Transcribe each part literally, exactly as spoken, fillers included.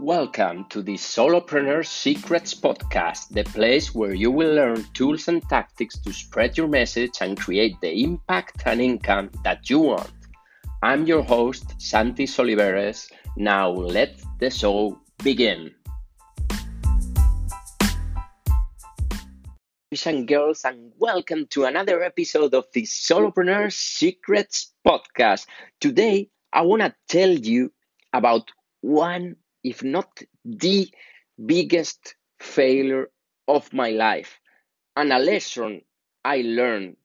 Welcome to the Solopreneur Secrets Podcast, the place where you will learn tools and tactics to spread your message and create the impact and income that you want. I'm your host, Santi Soliveres. Now let the show begin. Boys and girls, and welcome to another episode of the Solopreneur Secrets Podcast. Today, I want to tell you about one if not the biggest failure of my life, and a lesson I learned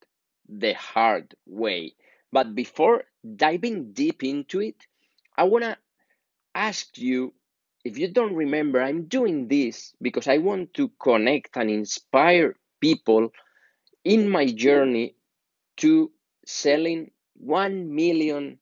the hard way. But before diving deep into it, I want to ask you, if you don't remember, I'm doing this because I want to connect and inspire people in my journey to selling one million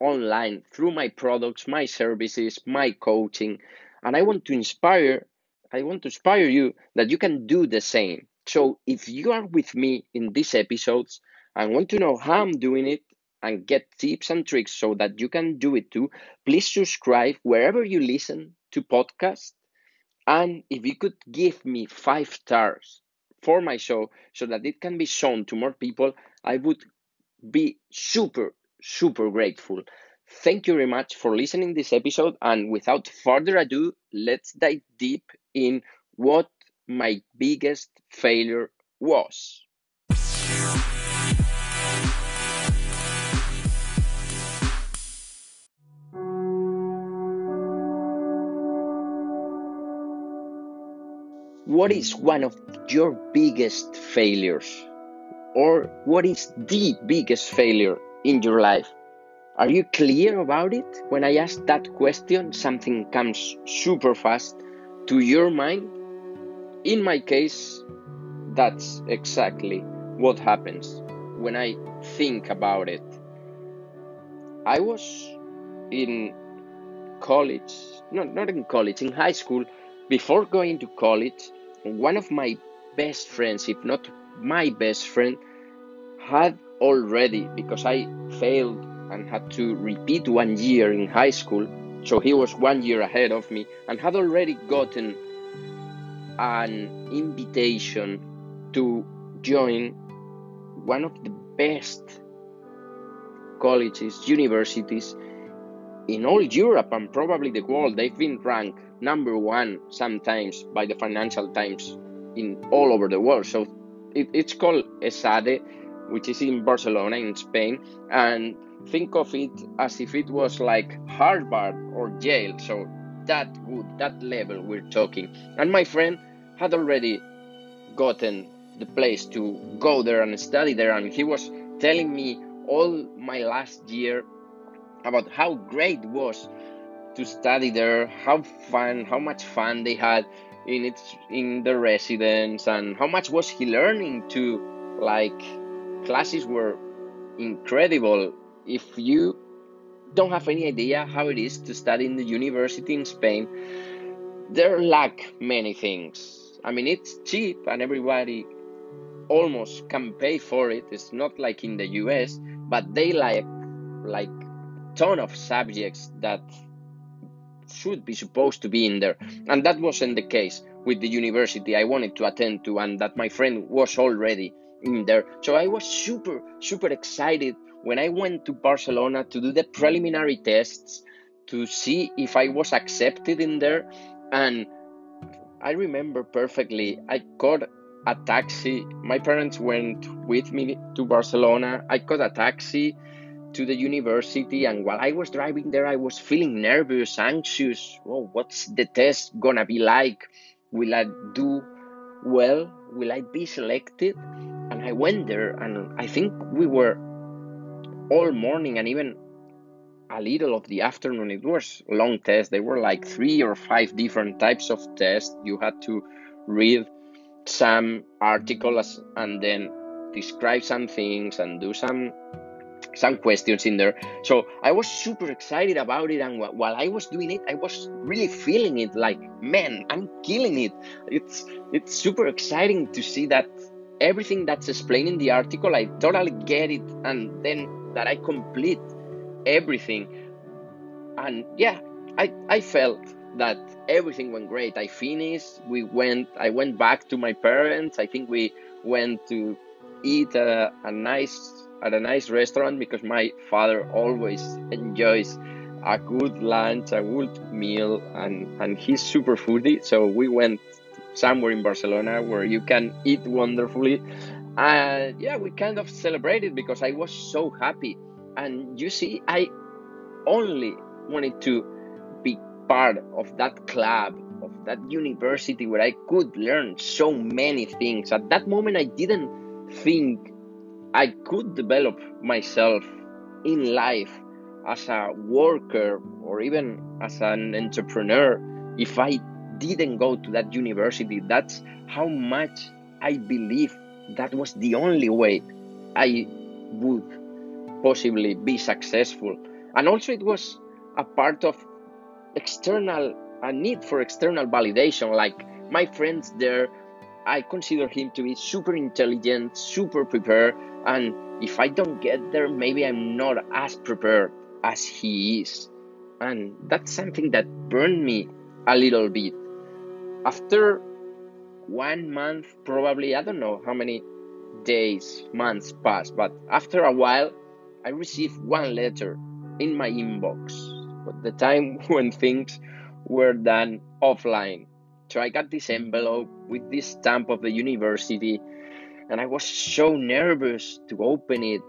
online through my products, my services, my coaching, and I want to inspire I want to inspire you that you can do the same. So if you are with me in these episodes and want to know how I'm doing it and get tips and tricks so that you can do it too, please subscribe wherever you listen to podcasts, and if you could give me five stars for my show so that it can be shown to more people, I would be super Super grateful. Thank you very much for listening this episode, and without further ado, let's dive deep in what my biggest failure was. What is one of your biggest failures? Or what is the biggest failure in your life? Are you clear about it? When I ask that question, something comes super fast to your mind. In my case, that's exactly what happens when I think about it. I was in college, no, not in college, in high school. Before going to college, one of my best friends, if not my best friend, had already, because I failed and had to repeat one year in high school, so he was one year ahead of me, and had already gotten an invitation to join one of the best colleges, universities in all Europe and probably the world. They've been ranked number one sometimes by the Financial Times in all over the world. So it, it's called ESADE, which is in Barcelona, in Spain, and think of it as if it was like Harvard or Yale. So that would, that level we're talking. And my friend had already gotten the place to go there and study there, and he was telling me all my last year about how great it was to study there, how fun, how much fun they had in its in the residence, and how much was he learning too, like. Classes were incredible. If you don't have any idea how it is to study in the university in Spain, there lack many things. I mean, it's cheap and everybody almost can pay for it. It's not like in the U S, but they lack like a ton of subjects that should be supposed to be in there. And that wasn't the case with the university I wanted to attend to, and that my friend was already in there. So I was super, super excited when I went to Barcelona to do the preliminary tests to see if I was accepted in there. And I remember perfectly, I caught a taxi. My parents went with me to Barcelona. I caught a taxi to the university, and while I was driving there, I was feeling nervous, anxious. Oh, what's the test gonna be like? Will I do well? Will I be selected? And I went there, and I think we were all morning and even a little of the afternoon. It was a long test. There were like three or five different types of tests. You had to read some articles and then describe some things and do some some questions in there. So I was super excited about it, and while I was doing it, I was really feeling it like, man, I'm killing it. It's it's super exciting to see that everything that's explained in the article, I totally get it, and then that I complete everything. And yeah, I, I felt that everything went great. I finished, we went, I went back to my parents. I think we went to eat a, a nice, at a nice restaurant, because my father always enjoys a good lunch, a good meal, and, and he's super foodie. So we went somewhere in Barcelona where you can eat wonderfully. And yeah, we kind of celebrated because I was so happy. And you see, I only wanted to be part of that club, of that university where I could learn so many things. At that moment, I didn't think I could develop myself in life as a worker or even as an entrepreneur if I didn't go to that university. That's how much I believe that was the only way I would possibly be successful. And also it was a part of external, a need for external validation. Like my friends there, I consider him to be super intelligent, super prepared. And if I don't get there, maybe I'm not as prepared as he is. And that's something that burned me a little bit. After one month, probably, I don't know how many days, months passed, but after a while, I received one letter in my inbox, but the time when things were done offline. So I got this envelope with this stamp of the university, and I was so nervous to open it.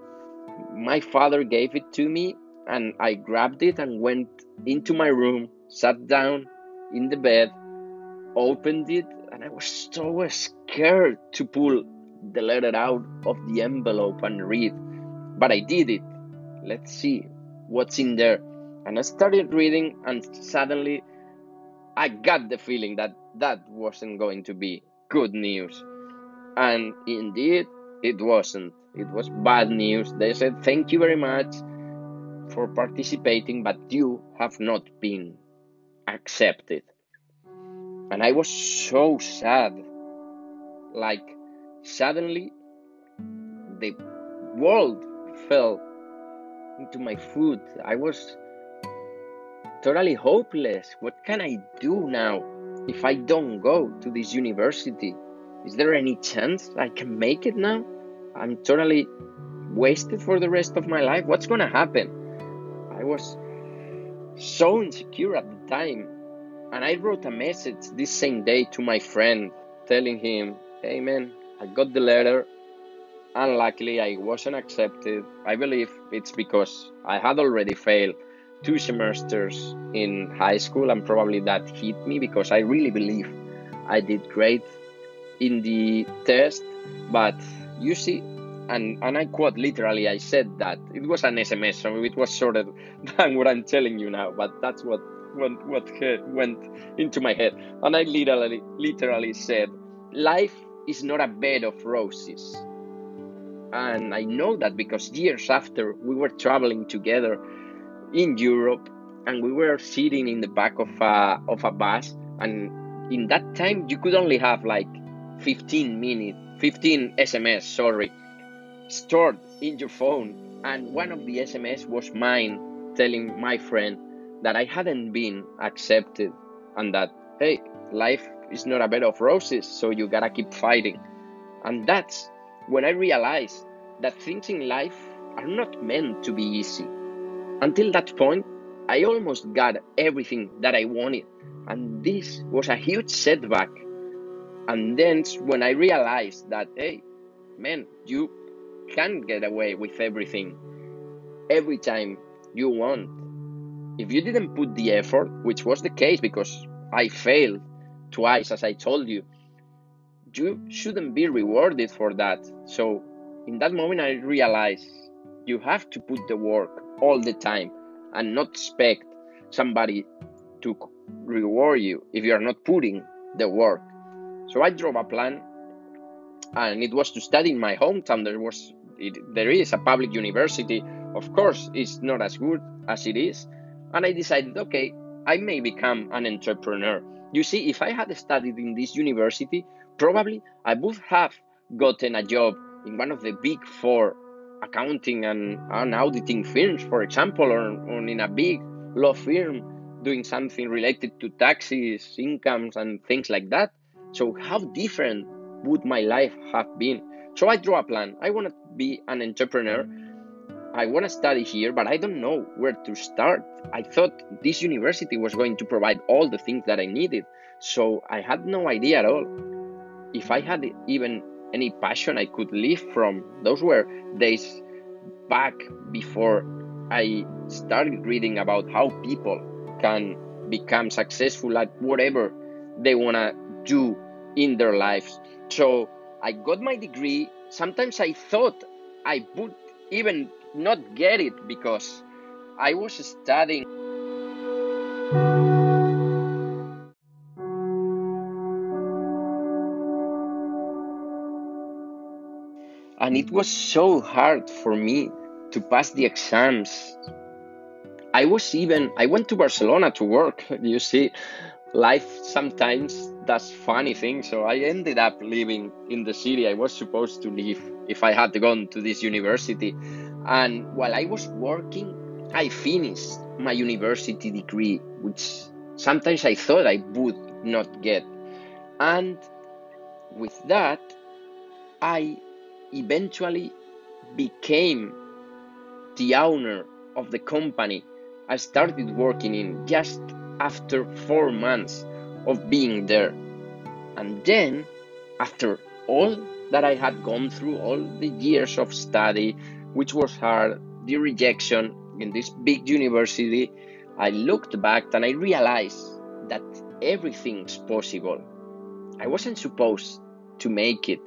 My father gave it to me, and I grabbed it and went into my room, sat down in the bed, opened it, and I was so scared to pull the letter out of the envelope and read. But I did it. Let's see what's in there. And I started reading, and suddenly I got the feeling that that wasn't going to be good news. And indeed, it wasn't. It was bad news. They said, "Thank you very much for participating, but you have not been accepted." And I was so sad. Like, suddenly, the world fell into my foot. I was totally hopeless. What can I do now if I don't go to this university? Is there any chance I can make it now? I'm totally wasted for the rest of my life. What's gonna happen? I was so insecure at the time. And I wrote a message this same day to my friend, telling him, "Hey man, I got the letter. Unluckily, I wasn't accepted. I believe it's because I had already failed two semesters in high school, and probably that hit me because I really believe I did great in the test. But you see," and, and I quote literally, I said that. It was an S M S, so it was shorter than what I'm telling you now, but that's what went, what went into my head. And I literally, literally said, "Life is not a bed of roses." And I know that because years after, we were traveling together in Europe, and we were sitting in the back of a, of a bus, and in that time you could only have like fifteen minutes, fifteen S M S, sorry, stored in your phone. And one of the S M S was mine, telling my friend that I hadn't been accepted, and that, hey, life is not a bed of roses, so you gotta keep fighting. And that's when I realized that things in life are not meant to be easy. Until that point, I almost got everything that I wanted, and this was a huge setback. And then when I realized that, hey, man, you can get away with everything every time you want. If you didn't put the effort, which was the case because I failed twice, as I told you, you shouldn't be rewarded for that. So in that moment, I realized you have to put the work all the time and not expect somebody to reward you if you are not putting the work. So I drove a plan, and it was to study in my hometown. There was, it, there is a public university. Of course, it's not as good as it is. And I decided, okay, I may become an entrepreneur. You see, if I had studied in this university, probably I would have gotten a job in one of the big four accounting and, and auditing firms, for example, or, or in a big law firm doing something related to taxes, incomes, and things like that. So how different would my life have been? So I drew a plan. I want to be an entrepreneur. I want to study here, but I don't know where to start. I thought this university was going to provide all the things that I needed. So I had no idea at all if I had even any passion I could live from. Those were days back before I started reading about how people can become successful at whatever they want to do in their lives. So I got my degree. Sometimes I thought I would even not get it because I was studying. And it was so hard for me to pass the exams. I was even, I went to Barcelona to work. You see, life sometimes does funny things. So I ended up living in the city I was supposed to live if I had gone to this university. And while I was working, I finished my university degree, which sometimes I thought I would not get. And with that, I eventually became the owner of the company I started working in just after four months of being there. And then, after all that I had gone through, all the years of study, which was hard, the rejection in this big university, I looked back and I realized that everything's possible. I wasn't supposed to make it,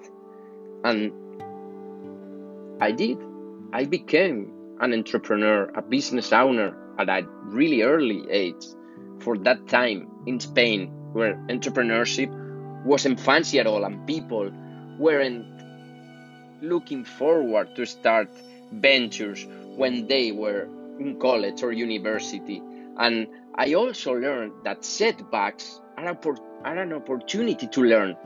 and I did. I became an entrepreneur, a business owner at a really early age for that time in Spain, where entrepreneurship wasn't fancy at all and people weren't looking forward to start ventures when they were in college or university. And I also learned that setbacks are, oppor- are an opportunity to learn.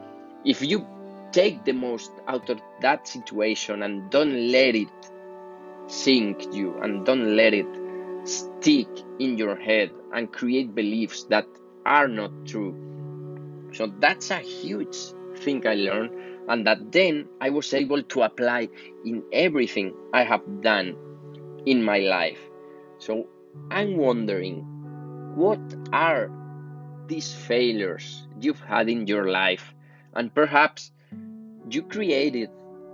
If you take the most out of that situation and don't let it sink you and don't let it stick in your head and create beliefs that are not true. So that's a huge thing I learned, and that then I was able to apply in everything I have done in my life. So I'm wondering, what are these failures you've had in your life? And perhaps you created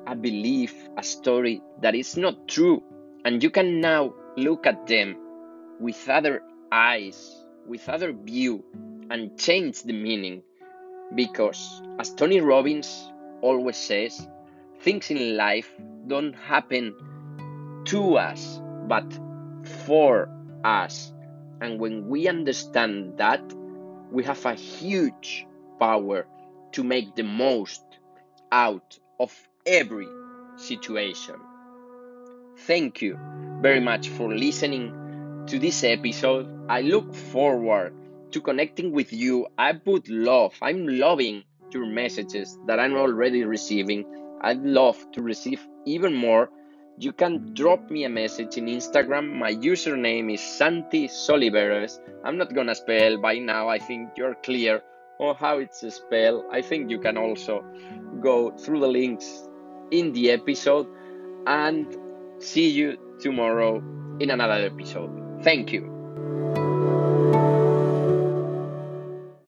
a belief, a story that is not true, and you can now look at them with other eyes, with other view, and change the meaning. Because as Tony Robbins always says, things in life don't happen to us, but for us. And when we understand that, we have a huge power to make the most out of every situation. Thank you very much for listening to this episode. I look forward to connecting with you. I would love, I'm loving your messages that I'm already receiving. I'd love to receive even more. You can drop me a message in Instagram. My username is Santi Soliveres. I'm not gonna spell by now. I think you're clear on how it's spelled. I think you can also go through the links in the episode, and see you tomorrow in another episode. Thank you.